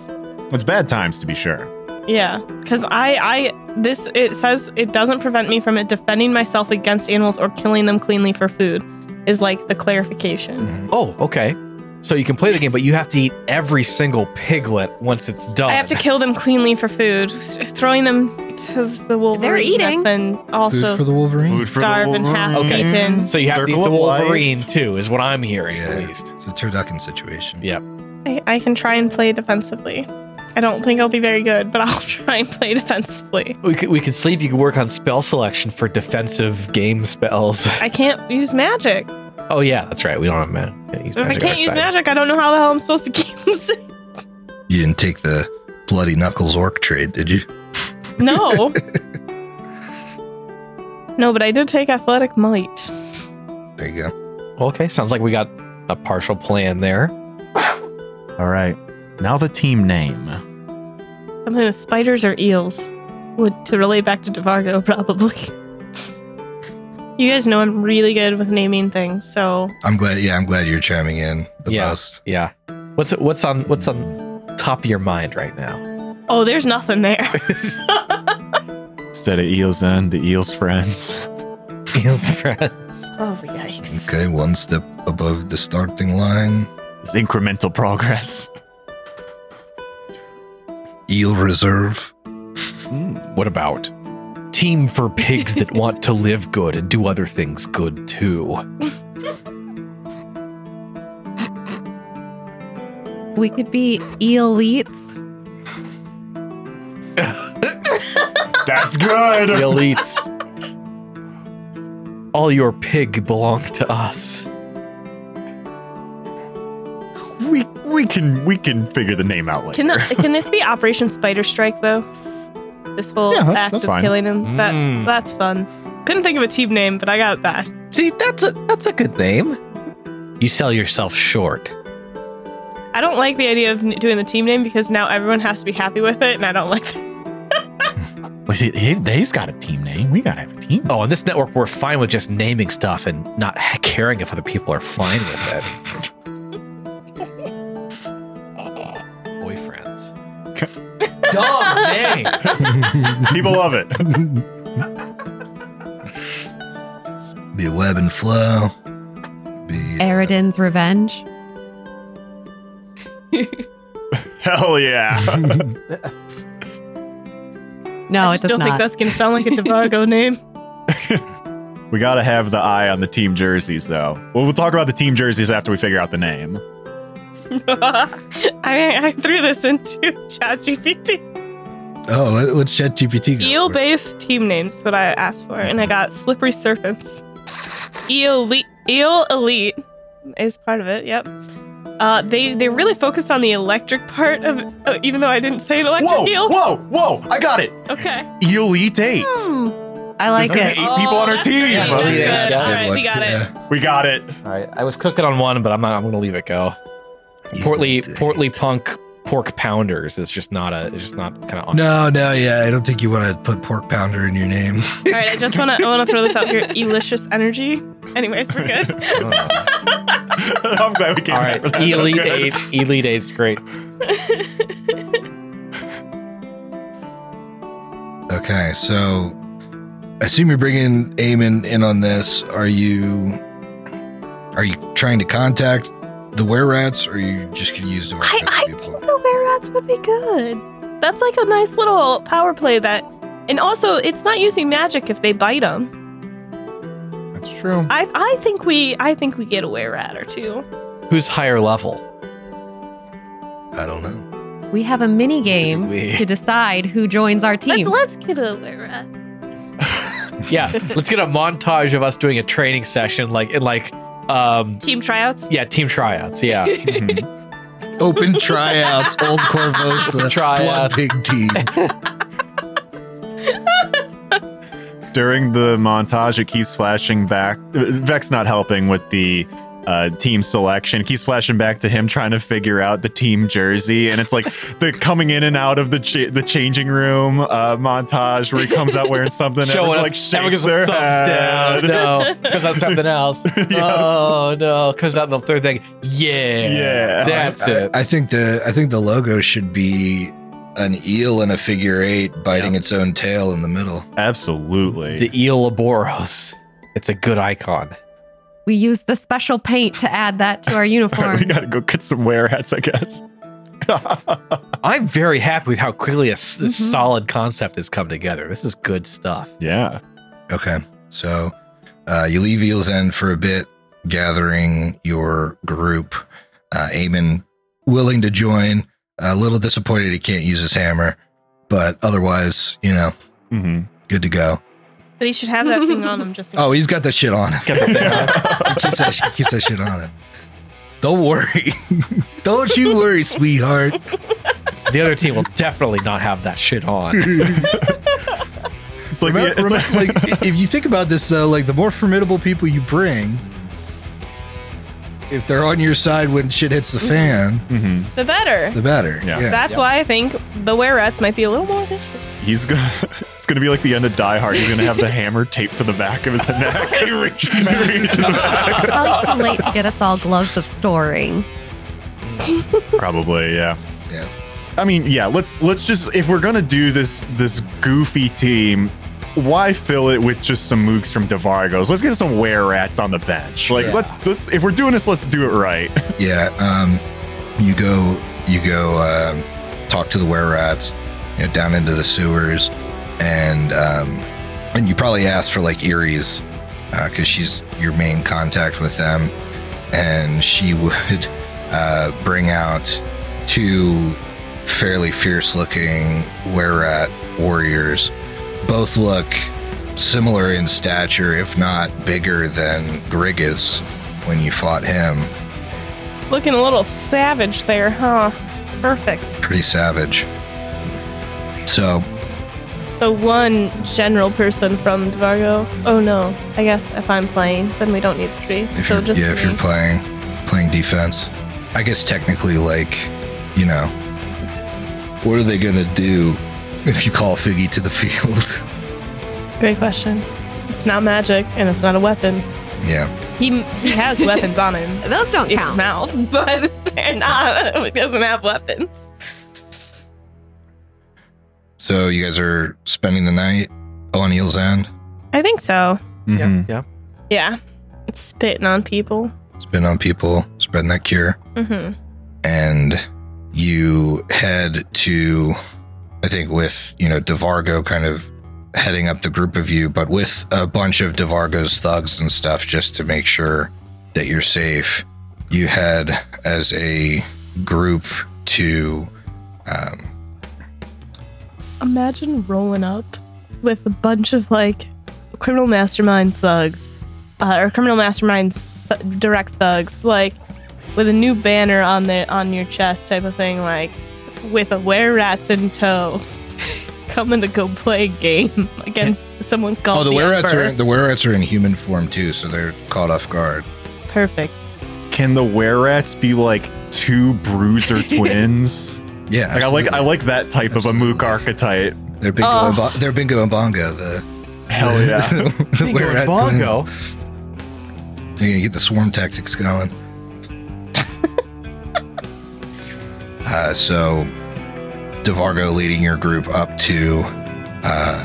It's bad times, to be sure. Yeah, because I, I, this, it says it doesn't prevent me from it defending myself against animals or killing them cleanly for food, is, like, the clarification. Oh, okay. So you can play the game, but you have to eat every single piglet once it's done. I have to kill them cleanly for food. Throwing them to the Wolverine. They're eating. And also food for the Wolverine. Food for starve the Wolverine. And half okay. eaten. So you have Circle to eat the Wolverine life. Too, is what I'm hearing, yeah, at least. It's a turducken situation. Yep. I, I can try and play defensively. I don't think I'll be very good, but I'll try and play defensively. We could, we could sleep. You could work on spell selection for defensive game spells. I can't use magic. Oh, yeah, that's right. We don't have ma- can't use magic. If I can't use side. magic, I don't know how the hell I'm supposed to keep them safe. You didn't take the Bloody Knuckles orc trade, did you? No. No, but I did take Athletic Might. There you go. Okay, sounds like we got a partial plan there. All right. Now the team name. Something with spiders or eels. Would to relate back to Devargo, probably. You guys know I'm really good with naming things, so I'm glad. Yeah, I'm glad you're chiming in the yeah, most. Yeah. What's what's on what's on top of your mind right now? Oh, there's nothing there. Instead of Eel's End, the Eel's Friends. Eel's Friends. Oh, yikes. Okay, one step above the starting line. It's incremental progress. Eel Reserve. Mm, what about? Team for pigs that want to live good and do other things good, too. We could be Eelites. That's good! Eelites. All your pig belong to us. We we can we can figure the name out later. Can, the, can this be Operation Spider Strike, though? This whole yeah, act of fine. killing him. Mm. That, that's fun. Couldn't think of a cheap name, but I got that. See, that's a that's a good name. You sell yourself short. I don't like the idea of doing the team name because now everyone has to be happy with it, and I don't like that. Well, see, he, he's got a team name. We got to have a team name. Oh, on this network, we're fine with just naming stuff and not caring if other people are fine with it. Boyfriends. Dumb name. People love it. Be Web and Flow. Be Aridin's uh, Revenge. Hell yeah. No, I just it does don't not. think that's gonna sound like a Devargo name. We gotta have the eye on the team jerseys, though. Well, we'll talk about the team jerseys after we figure out the name. I, I threw this into ChatGPT. Oh, what's ChatGPT? Eel-based team names is what I asked for, and I got Slippery Serpents. Eel, Eel Elite is part of it, yep. Uh, they, they really focused on the electric part, of, uh, even though I didn't say an electric whoa, eel. Whoa, whoa, whoa, I got it. Okay. Elite eight. Hmm. I like There's it. Eight oh, people on our team. Yeah, oh, yeah, yeah. All right, we got yeah. it. We got it. All right, I was cooking on one, but I'm not, I'm going to leave it go. Portly, portly punk pork pounders is just not a. It's just not kind of. No, no, yeah, I don't think you want to put pork pounder in your name. All right, I just want to. I want to throw this out here. Elicious energy. Anyways, we're good. I'm glad we came. All right, that. Elite Eight, Elite Eight's great. Okay, so I assume you're bringing Eamon in on this. Are you? Are you trying to contact the were-rats, or are you just going to use the were-rats? I, I think the were-rats would be good. That's like a nice little power play that... And also, it's not using magic if they bite them. That's It's true. I, I think we I think we get a were rat or two. Who's higher level? I don't know. We have a mini game we... to decide who joins our team. Let's, let's get a were rat. Yeah, let's get a montage of us doing a training session, like in like um, team tryouts. Yeah, team tryouts. Yeah. Mm-hmm. Open tryouts. Old Korvosa. Blood Pig team. During the montage, it keeps flashing back. Vec's not helping with the uh, team selection. It keeps flashing back to him trying to figure out the team jersey, and it's like the coming in and out of the cha- the changing room uh, montage where he comes out wearing something and it's like shakes their head. Down. No, because that's something else. Yeah. Oh no, because that's the third thing. Yeah, yeah, that's I, it. I, I think the I think the logo should be an eel in a figure eight biting yeah. its own tail in the middle. Absolutely, the eel of Boros. It's a good icon. We used the special paint to add that to our uniform. All right, we gotta go get some wear hats, I guess. I'm very happy with how quickly a s- mm-hmm. solid concept has come together. This is good stuff. Yeah. Okay. So uh, you leave Eel's End for a bit, gathering your group. Uh, Eamon, willing to join. A little disappointed he can't use his hammer, but otherwise, you know, mm-hmm. good to go. But he should have that thing on him just in case. Oh, he's got that shit on him. He keeps that, he keeps that shit on him. Don't worry. Don't you worry, sweetheart. The other team will definitely not have that shit on. It's like, remember, the, it's remember, like, like if you think about this, uh, like the more formidable people you bring, if they're on your side when shit hits the fan, mm-hmm. the better. The better. Yeah. Yeah. That's yeah. why I think the were-rats might be a little more efficient. He's gonna. It's gonna be like the end of Die Hard. He's gonna have the hammer taped to the back of his neck. He reaches back. He reaches back. Probably too late to get us all gloves of storing. Probably, yeah. Yeah. I mean, yeah. Let's let's just, if we're gonna do this this goofy team, why fill it with just some moogs from Devargo's? Let's get some were rats on the bench. Like yeah. let's let's if we're doing this, let's do it right. Yeah. Um. You go. You go. Um. Talk to the were rats. You know, down into the sewers, and um, and you probably asked for like Erie's, because uh, she's your main contact with them, and she would uh, bring out two fairly fierce-looking were-rat warriors. Both look similar in stature, if not bigger than Grigas when you fought him. Looking a little savage there, huh? Perfect. Pretty savage. So so one general person from Devargo. Oh no, I guess if I'm playing, then we don't need three. If so just yeah, three. If you're playing, playing defense. I guess technically, like, you know, what are they going to do if you call Figgy to the field? Great question. It's not magic, and it's not a weapon. Yeah. He he has weapons on him. Those don't in count. His mouth, but they're not. He doesn't have weapons. So you guys are spending the night on Eel's End? I think so. Mm-hmm. Yeah. Yeah. Yeah. It's spitting on people. Spitting on people, spreading that cure. Mm-hmm. And you head to, I think with, you know, Devargo kind of heading up the group of you, but with a bunch of Devargo's thugs and stuff just to make sure that you're safe. You head as a group to... Um, imagine rolling up with a bunch of like criminal mastermind thugs uh, or criminal masterminds th- direct thugs, like with a new banner on the on your chest type of thing, like with a were rats in tow, coming to go play a game against someone called. Oh, the, the were rats are the were rats are in human form too, so they're caught off guard. Perfect. Can the were rats be like two bruiser twins? Yeah, like I like I like that type absolutely. Of a mook archetype. They're bingo, oh. and, bo- they're bingo and bongo. The hell yeah, the bingo and bongo. Twins. You're gonna get the swarm tactics going. uh, so, Devargo leading your group up to uh,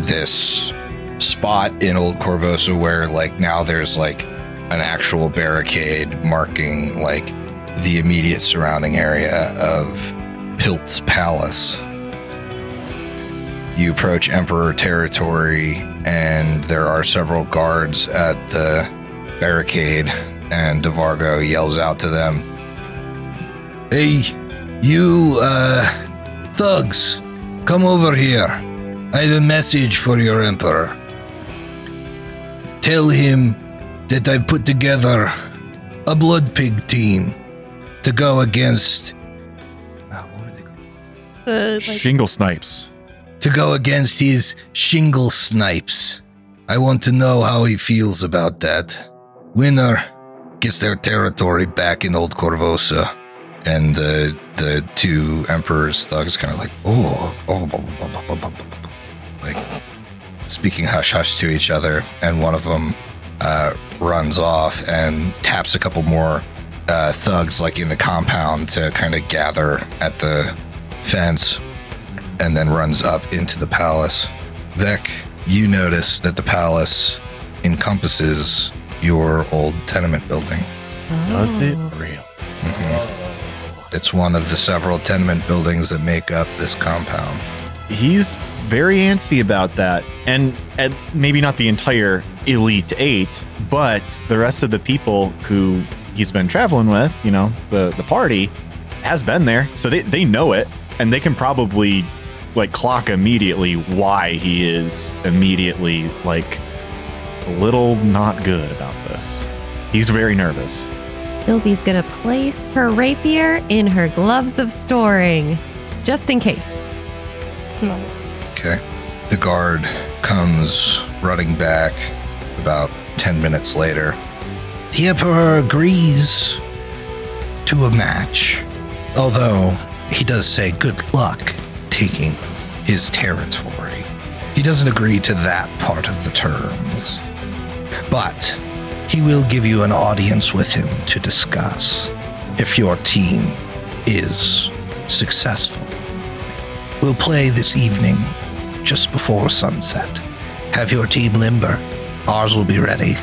this spot in Old Korvosa where, like, now there's like an actual barricade marking like the immediate surrounding area of Pilt's Palace. You approach Emperor territory and there are several guards at the barricade, and Devargo yells out to them, "Hey, you uh, thugs, come over here. I have a message for your emperor. Tell him that I put together a Blood Pig team to go against uh, what are they called? Uh, like- Shingle Snipes. To go against his Shingle Snipes. I want to know how he feels about that. Winner gets their territory back in Old Korvosa." And the the two Emperor's thugs kind of like, oh, oh, oh, oh, oh, oh, oh, like speaking hush hush to each other. And one of them uh, runs off and taps a couple more uh, thugs like in the compound to kind of gather at the fence, and then runs up into the palace. Vec, you notice that the palace encompasses your old tenement building. Oh. Does it? Real. Mm-hmm. It's one of the several tenement buildings that make up this compound. He's very antsy about that. And, and maybe not the entire Elite Eight, but the rest of the people who he's been traveling with, you know, the, the party has been there. So they, they know it. And they can probably like clock immediately why he is immediately like a little not good about this. He's very nervous. Sylvie's gonna place her rapier in her gloves of storing, just in case. Small. Okay. The guard comes running back about ten minutes later. The Emperor agrees to a match, although he does say good luck taking his territory. He doesn't agree to that part of the terms, but he will give you an audience with him to discuss if your team is successful. We'll play this evening just before sunset. Have your team limber. Ours will be ready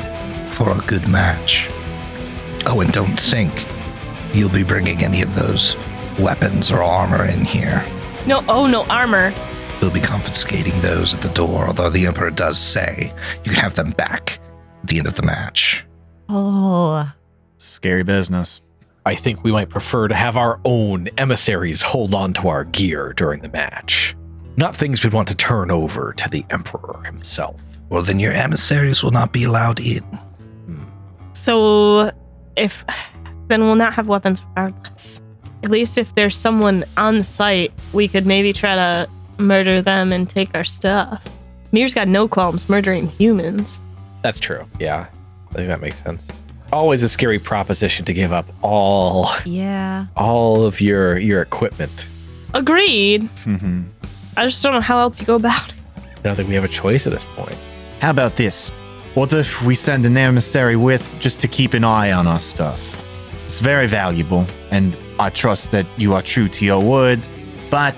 for a good match. Oh, and don't think you'll be bringing any of those weapons or armor in here. No, oh no, armor. They'll be confiscating those at the door, although the Emperor does say you can have them back at the end of the match. Oh. Scary business. I think we might prefer to have our own emissaries hold on to our gear during the match. Not things we'd want to turn over to the Emperor himself. Well, then your emissaries will not be allowed in. Hmm. So, if... then we'll not have weapons regardless. At least if there's someone on site, we could maybe try to murder them and take our stuff. Mir's got no qualms murdering humans. That's true. Yeah, I think that makes sense. Always a scary proposition to give up all, yeah, all of your your equipment. Agreed. Mm-hmm. I just don't know how else you go about it. I don't think we have a choice at this point. How about this? What if we send an emissary with just to keep an eye on our stuff? It's very valuable, and I trust that you are true to your word, but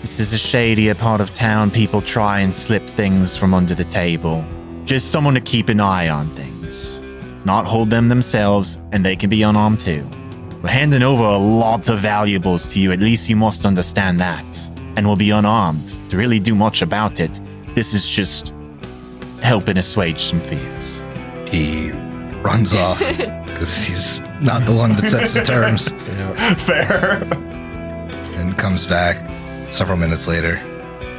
this is a shadier part of town. People try and slip things from under the table. Just someone to keep an eye on things, not hold them themselves, and they can be unarmed too. We're handing over a lot of valuables to you. At least you must understand that, and we'll be unarmed to really do much about it. This is just helping assuage some fears. He runs off. Because he's not the one that sets the terms. Fair. And comes back several minutes later.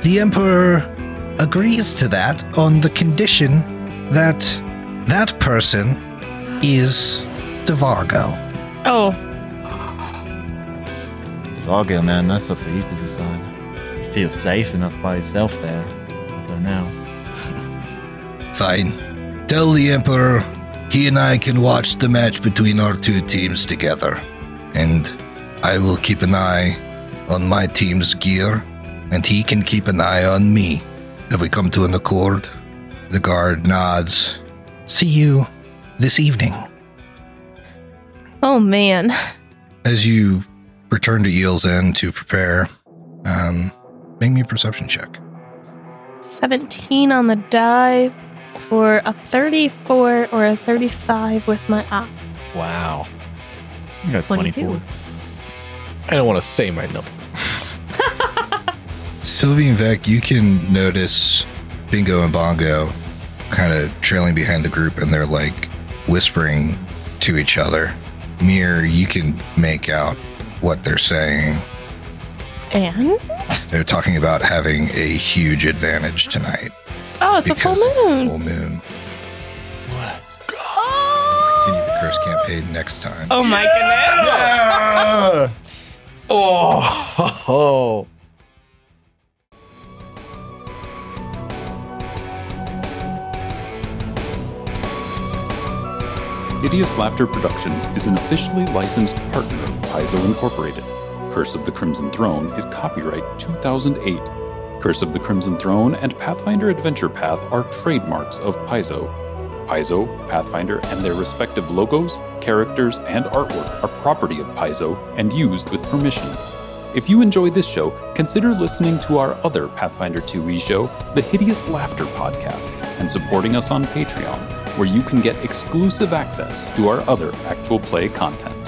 The Emperor agrees to that on the condition that that person is Devargo. Oh. That's Devargo, man, that's up for you to decide. You feel safe enough by yourself there. I don't know. Fine. Tell the Emperor he and I can watch the match between our two teams together. And I will keep an eye on my team's gear, and he can keep an eye on me. Have we come to an accord? The guard nods. See you this evening. Oh, man. As you return to Eel's End to prepare, um, make me a perception check. seventeen on the dive. For a thirty-four or a thirty-five with my eyes. Wow. You got twenty-two. twenty-four. I don't want to say my number. Sylvie and Vec, you can notice Bingo and Bongo kind of trailing behind the group, and they're like whispering to each other. Mir, you can make out what they're saying. And? They're talking about having a huge advantage tonight. Oh, it's a full moon. It's a full moon. What? Oh! Continue the curse campaign next time. Oh my yeah! goodness! Yeah! oh. oh. Hideous Laughter Productions is an officially licensed partner of Paizo Incorporated. Curse of the Crimson Throne is copyright two thousand eight. Curse of the Crimson Throne and Pathfinder Adventure Path are trademarks of Paizo. Paizo, Pathfinder, and their respective logos, characters, and artwork are property of Paizo and used with permission. If you enjoy this show, consider listening to our other Pathfinder two E show, The Hideous Laughter Podcast, and supporting us on Patreon, where you can get exclusive access to our other actual play content.